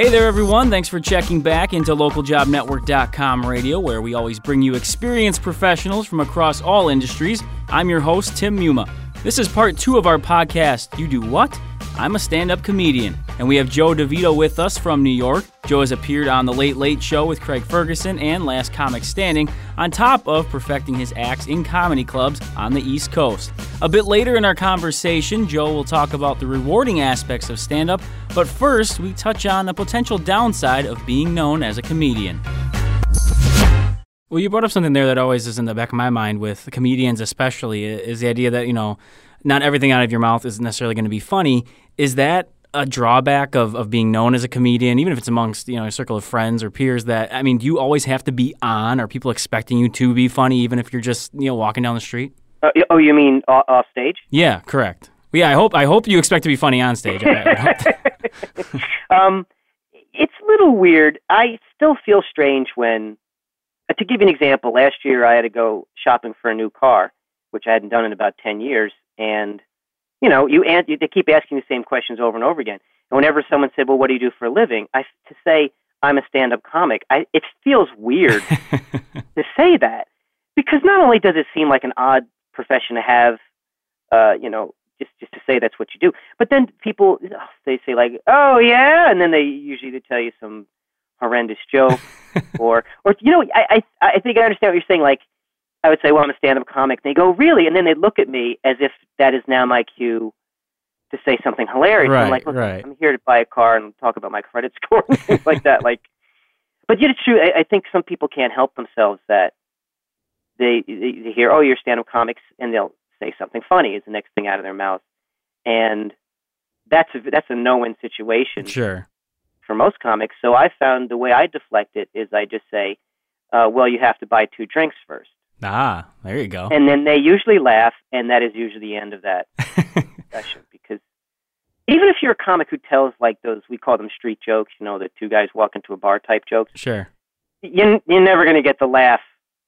Hey there, everyone. Thanks for checking back into LocalJobNetwork.com radio, where we always bring you experienced professionals from across all industries. I'm your host, Tim Muma. This is part two of our podcast, You Do What? I'm a stand-up comedian. And we have Joe DeVito with us from New York. Joe has appeared on The Late Late Show with Craig Ferguson and Last Comic Standing, on top of perfecting his acts in comedy clubs on the East Coast. A bit later in our conversation, Joe will talk about the rewarding aspects of stand-up, but first, we touch on the potential downside of being known as a comedian. Well, you brought up something there that always is in the back of my mind with comedians especially, is the idea that, you know, not everything out of your mouth is necessarily going to be funny. Is that a drawback of being known as a comedian, even if it's amongst, you know, a circle of friends or peers? That, I mean, do you always have to be on? Are people expecting you to be funny, even if you're just, you know, walking down the street? Oh, you mean off stage? Yeah, correct. Well, yeah, I hope you expect to be funny on stage. It's a little weird. I still feel strange when, to give you an example, last year I had to go shopping for a new car, which I hadn't done in about 10 years, and you know, they keep asking the same questions over and over again. And whenever someone said, well, what do you do for a living? To say, I'm a stand-up comic, it feels weird to say that. Because not only does it seem like an odd profession to have, you know, just to say that's what you do, but then people, they say like, oh, yeah, and then they usually tell you some horrendous joke. or you know, I think I understand what you're saying, like, I would say, well, I'm a stand-up comic. And they go, really? And then they look at me as if that is now my cue to say something hilarious. Right, I'm like, look, right. I'm here to buy a car and talk about my credit score and things like that. Like, but yet it's true. I think some people can't help themselves that they hear, oh, you're stand-up comics, and they'll say something funny is the next thing out of their mouth. And that's a no-win situation. Sure. For most comics. So I found the way I deflect it is I just say, well, you have to buy 2 drinks first. Ah, there you go. And then they usually laugh, and that is usually the end of that discussion. Because even if you're a comic who tells, like, those, we call them street jokes, you know, the two guys walk into a bar type jokes. Sure. You're never going to get the laugh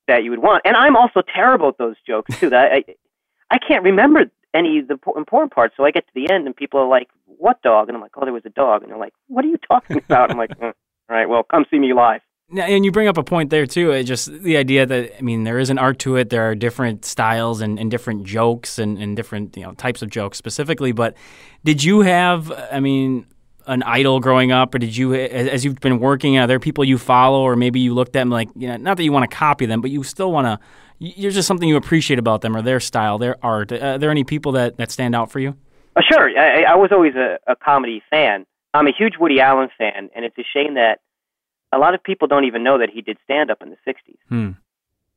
that you would want. And I'm also terrible at those jokes, too. I can't remember any of the important parts, so I get to the end, and people are like, what dog? And I'm like, oh, there was a dog. And they're like, what are you talking about? I'm like, all right, well, come see me live. And you bring up a point there, too, it just the idea that, I mean, there is an art to it. There are different styles and different jokes and different, you know, types of jokes specifically. But did you have, I mean, an idol growing up, or did you, as you've been working, are there people you follow, or maybe you looked at them like, you know, not that you want to copy them, but you still want to, you're just something you appreciate about them or their style, their art. Are there any people that stand out for you? Sure. I was always a comedy fan. I'm a huge Woody Allen fan, and it's a shame that a lot of people don't even know that he did stand-up in the 60s.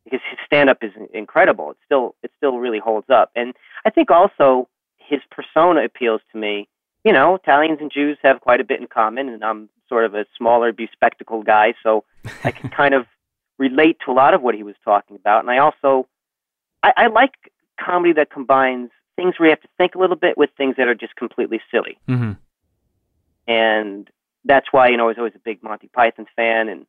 Because his stand-up is incredible. It still really holds up. And I think also his persona appeals to me. You know, Italians and Jews have quite a bit in common, and I'm sort of a smaller, bespectacled guy, so I can kind of relate to a lot of what he was talking about. And I also, I like comedy that combines things where you have to think a little bit with things that are just completely silly. Mm-hmm. And that's why, you know, I was always a big Monty Python fan, and,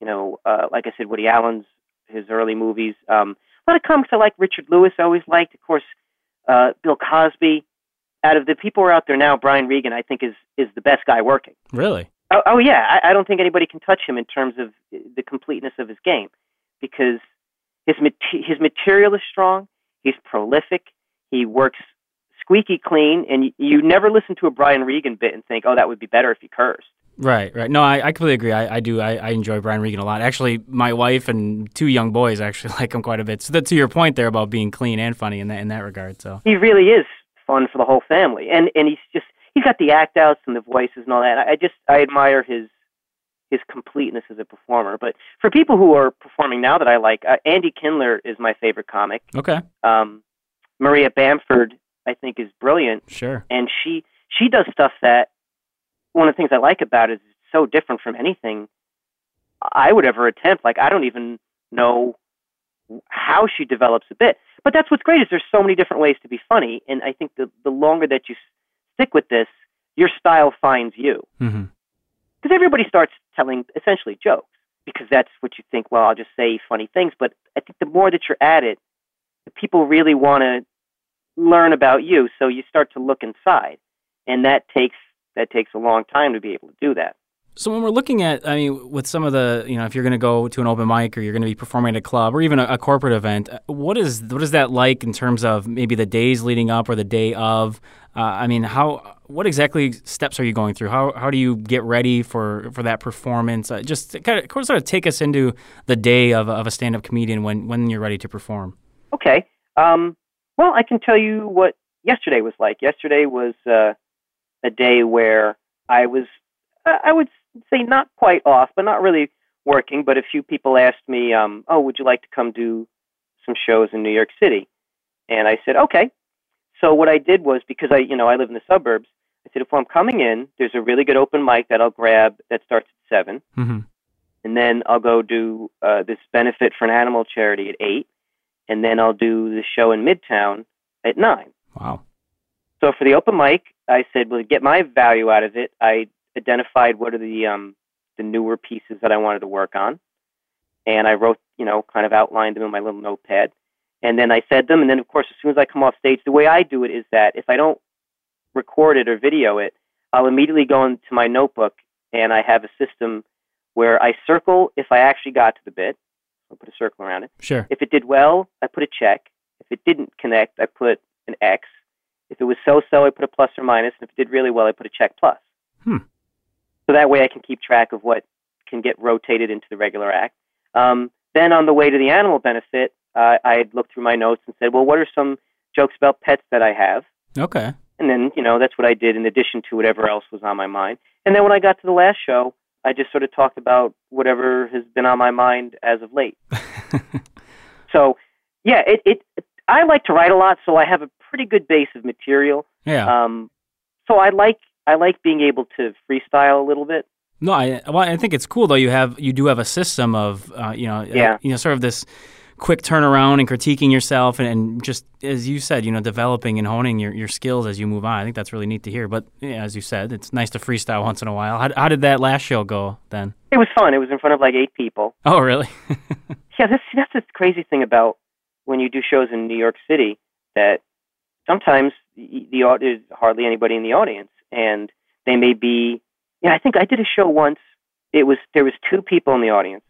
you know, like I said, Woody Allen's, his early movies. A lot of comics I like. Richard Lewis I always liked. Of course, Bill Cosby. Out of the people who are out there now, Brian Regan, I think, is the best guy working. Really? Oh yeah. I don't think anybody can touch him in terms of the completeness of his game, because his material is strong, he's prolific, he works squeaky clean, and you never listen to a Brian Regan bit and think, oh, that would be better if he cursed. Right. No, I completely agree. I do. I enjoy Brian Regan a lot. Actually, my wife and 2 young boys actually like him quite a bit. So that's to your point there about being clean and funny in that regard. So he really is fun for the whole family, and he's got the act outs and the voices and all that. I admire his completeness as a performer. But for people who are performing now that I like, Andy Kindler is my favorite comic. Okay. Maria Bamford, I think, is brilliant. Sure. And she does stuff that. One of the things I like about it is it's so different from anything I would ever attempt. Like, I don't even know how she develops a bit. But that's what's great, is there's so many different ways to be funny, and I think the longer that you stick with this, your style finds you. Because everybody starts telling, essentially, jokes, because that's what you think, well, I'll just say funny things. But I think the more that you're at it, the people really want to learn about you, so you start to look inside, and that takes a long time to be able to do that. So when we're looking at, I mean, with some of the, you know, if you're going to go to an open mic or you're going to be performing at a club or even a corporate event, what is that like in terms of maybe the days leading up or the day of? I mean, what exactly steps are you going through? How do you get ready for that performance? Just kind of sort of take us into the day of a stand-up comedian when you're ready to perform. Okay. Well, I can tell you what yesterday was like. Yesterday was a day where I was, I would say not quite off, but not really working. But a few people asked me, would you like to come do some shows in New York City? And I said, okay. So what I did was, because I live in the suburbs, I said, if I'm coming in, there's a really good open mic that I'll grab that starts at 7. Mm-hmm. And then I'll go do this benefit for an animal charity at 8. And then I'll do the show in Midtown at 9. Wow. So for the open mic, I said, well, to get my value out of it, I identified what are the newer pieces that I wanted to work on, and I wrote, kind of outlined them in my little notepad, and then I said them, and then, of course, as soon as I come off stage, the way I do it is that if I don't record it or video it, I'll immediately go into my notebook, and I have a system where I circle if I actually got to the bit. I'll put a circle around it. Sure. If it did well, I put a check. If it didn't connect, I put an X. If it was so-so, I put a plus or minus, and if it did really well, I put a check plus. Hmm. So that way I can keep track of what can get rotated into the regular act. Then on the way to the animal benefit, I looked through my notes and said, well, what are some jokes about pets that I have? Okay. And then, that's what I did in addition to whatever else was on my mind. And then when I got to the last show, I just sort of talked about whatever has been on my mind as of late. So, yeah, I like to write a lot, so I have a pretty good base of material. Yeah. So I like being able to freestyle a little bit. No, I think it's cool though. You do have a system of sort of this quick turnaround and critiquing yourself and just as you said, developing and honing your skills as you move on. I think that's really neat to hear. But yeah, as you said, it's nice to freestyle once in a while. How did that last show go then? It was fun. It was in front of like 8 people. Oh, really? Yeah, that's the crazy thing about when you do shows in New York City that sometimes there's hardly anybody in the audience. And they may be, I think I did a show once. There was 2 people in the audience,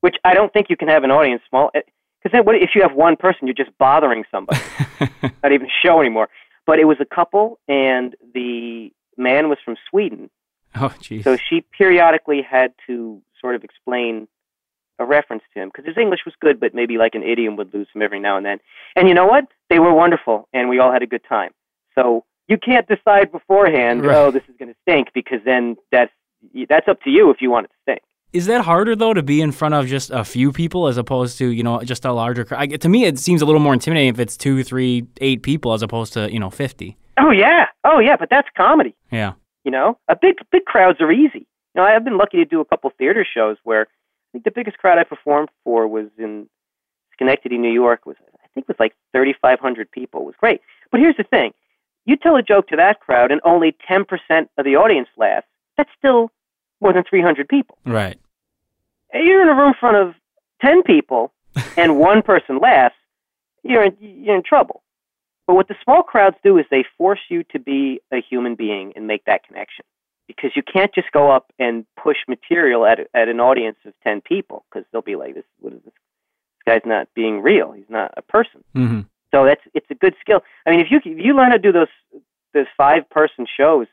which I don't think you can have an audience small. Because then, what if you have one person? You're just bothering somebody. Not even a show anymore. But it was a couple, and the man was from Sweden. Oh, geez. So she periodically had to sort of explain a reference to him because his English was good, but maybe like an idiom would lose him every now and then. And you know what? They were wonderful, and we all had a good time. So. You can't decide beforehand, right. Oh, this is going to stink, because then that's up to you if you want it to stink. Is that harder, though, to be in front of just a few people as opposed to, just a larger crowd? To me, it seems a little more intimidating if it's 2, 3, 8 people as opposed to, 50. Oh, yeah, but that's comedy. Yeah. Big crowds are easy. I've been lucky to do a couple theater shows where I think the biggest crowd I performed for was in Schenectady, New York. I think it was like 3,500 people. It was great. But here's the thing. You tell a joke to that crowd and only 10% of the audience laughs, that's still more than 300 people. Right. You're in a room front of 10 people and one person laughs, you're in trouble. But what the small crowds do is they force you to be a human being and make that connection. Because you can't just go up and push material at an audience of 10 people because they'll be like, This guy's not being real. He's not a person. Mm-hmm. So it's a good skill. I mean, if you learn how to do those 5-person shows,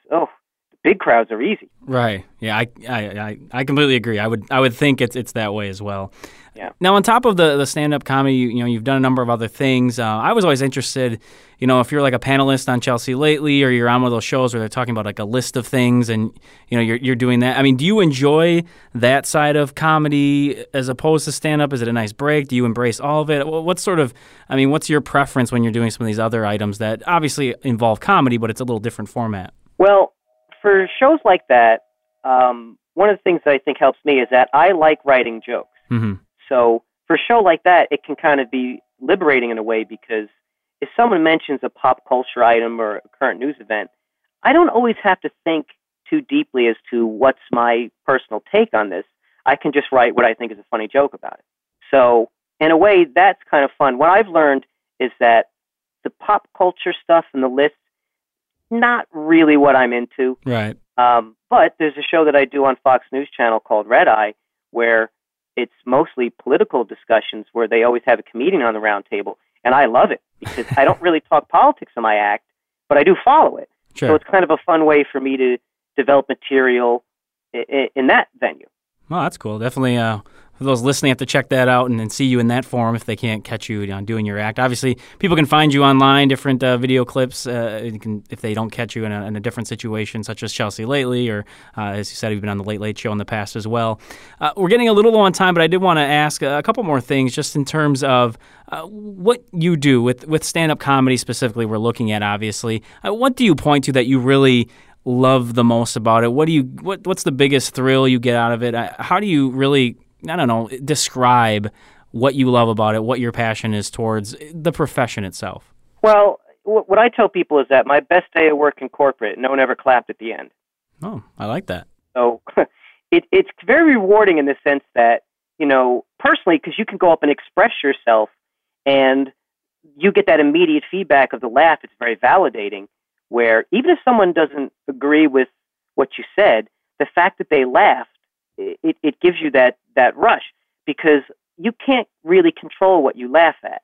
big crowds are easy. Right. Yeah, I completely agree. I would think it's that way as well. Yeah. Now, on top of the stand-up comedy, you've done a number of other things. I was always interested, if you're like a panelist on Chelsea Lately or you're on one of those shows where they're talking about like a list of things and, you're doing that. I mean, do you enjoy that side of comedy as opposed to stand-up? Is it a nice break? Do you embrace all of it? What's your preference when you're doing some of these other items that obviously involve comedy, but it's a little different format? Well, for shows like that, one of the things that I think helps me is that I like writing jokes. Mm-hmm. So for a show like that, it can kind of be liberating in a way because if someone mentions a pop culture item or a current news event, I don't always have to think too deeply as to what's my personal take on this. I can just write what I think is a funny joke about it. So in a way, that's kind of fun. What I've learned is that the pop culture stuff and the list, not really what I'm into. Right. But there's a show that I do on Fox News Channel called Red Eye, where it's mostly political discussions where they always have a comedian on the round table. And I love it because I don't really talk politics in my act, but I do follow it. Sure. So it's kind of a fun way for me to develop material in that venue. Well, that's cool. Definitely, for those listening, have to check that out and then see you in that form if they can't catch you on doing your act. Obviously, people can find you online, different video clips, if they don't catch you in a different situation, such as Chelsea Lately, or as you said, you've been on The Late Late Show in the past as well. We're getting a little low on time, but I did want to ask a couple more things just in terms of what you do with stand-up comedy specifically. We're looking at, obviously. What do you point to that you really love the most about it? What's the biggest thrill you get out of it? How do you really, I don't know, describe what you love about it, what your passion is towards the profession itself? Well, what I tell people is that my best day of work in corporate, no one ever clapped at the end. Oh, I like that. So it's very rewarding in the sense that, you know, personally, because you can go up and express yourself and you get that immediate feedback of the laugh. It's very validating, where even if someone doesn't agree with what you said, the fact that they laughed, it gives you that rush, because you can't really control what you laugh at.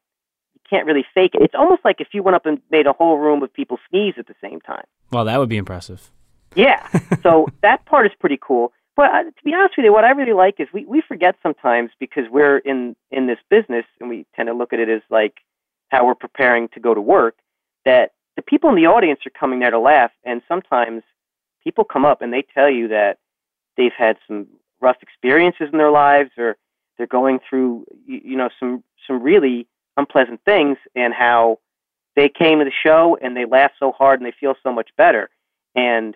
You can't really fake it. It's almost like if you went up and made a whole room of people sneeze at the same time. Well, that would be impressive. Yeah. So that part is pretty cool. But to be honest with you, what I really like is we forget sometimes, because we're in this business and we tend to look at it as like how we're preparing to go to work, that the people in the audience are coming there to laugh, and sometimes people come up and they tell you that they've had some rough experiences in their lives, or they're going through, you know, some really unpleasant things, and how they came to the show and they laugh so hard and they feel so much better. And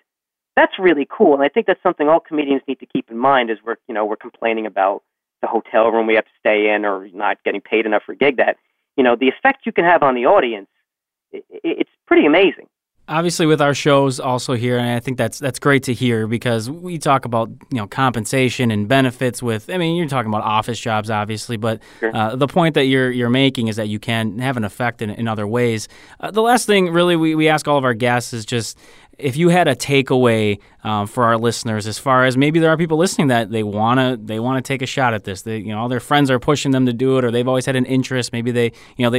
that's really cool. And I think that's something all comedians need to keep in mind as we're complaining about the hotel room we have to stay in or not getting paid enough for a gig, that, you know, the effect you can have on the audience, it's pretty amazing. Obviously, with our shows also here, and I think that's great to hear, because we talk about, you know, compensation and benefits with, I mean, you're talking about office jobs, obviously, but sure. The point that you're making is that you can have an effect in other ways. The last thing, really, we ask all of our guests is just, if you had a takeaway for our listeners, as far as maybe there are people listening that they wanna take a shot at this. They, you know, all their friends are pushing them to do it, or they've always had an interest. Maybe they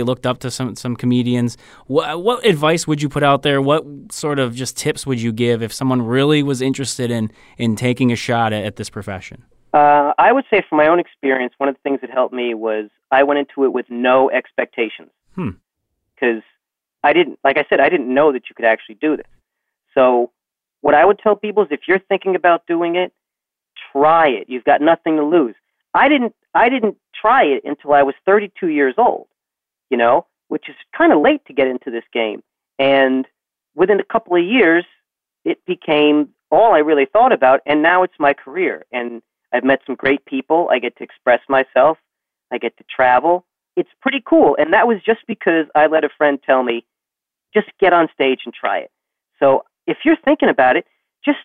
looked up to some comedians. What advice would you put out there? What sort of just tips would you give if someone really was interested in taking a shot at this profession? I would say, from my own experience, one of the things that helped me was I went into it with no expectations, because I didn't know that you could actually do this. So what I would tell people is, if you're thinking about doing it, try it. You've got nothing to lose. I didn't try it until I was 32 years old, you know, which is kind of late to get into this game. And within a couple of years, it became all I really thought about, and now it's my career. And I've met some great people. I get to express myself. I get to travel. It's pretty cool. And that was just because I let a friend tell me, just get on stage and try it. So if you're thinking about it, just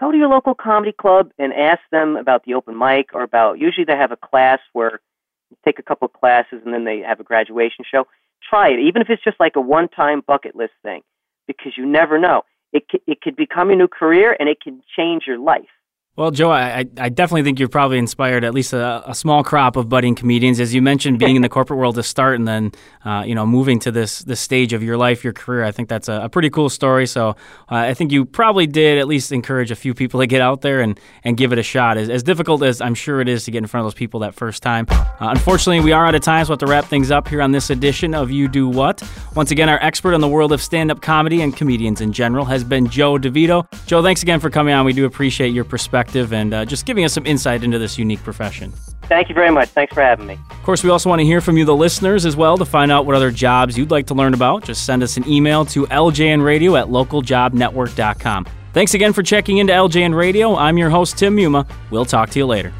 go to your local comedy club and ask them about the open mic, or about, usually they have a class where you take a couple of classes and then they have a graduation show. Try it, even if it's just like a one-time bucket list thing, because you never know. It could become your new career, and it can change your life. Well, Joe, I definitely think you've probably inspired at least a small crop of budding comedians, as you mentioned, being in the corporate world to start, and then moving to this stage of your life, your career. I think that's a pretty cool story. So I think you probably did at least encourage a few people to get out there and give it a shot. As difficult as I'm sure it is to get in front of those people that first time. Unfortunately, we are out of time, so we'll have to wrap things up here on this edition of You Do What. Once again, our expert on the world of stand-up comedy and comedians in general has been Joe DeVito. Joe, thanks again for coming on. We do appreciate your perspective and just giving us some insight into this unique profession. Thank you very much. Thanks for having me. Of course, we also want to hear from you, the listeners, as well, to find out what other jobs you'd like to learn about. Just send us an email to LJNradio@localjobnetwork.com. Thanks again for checking into LJN Radio. I'm your host, Tim Muma. We'll talk to you later.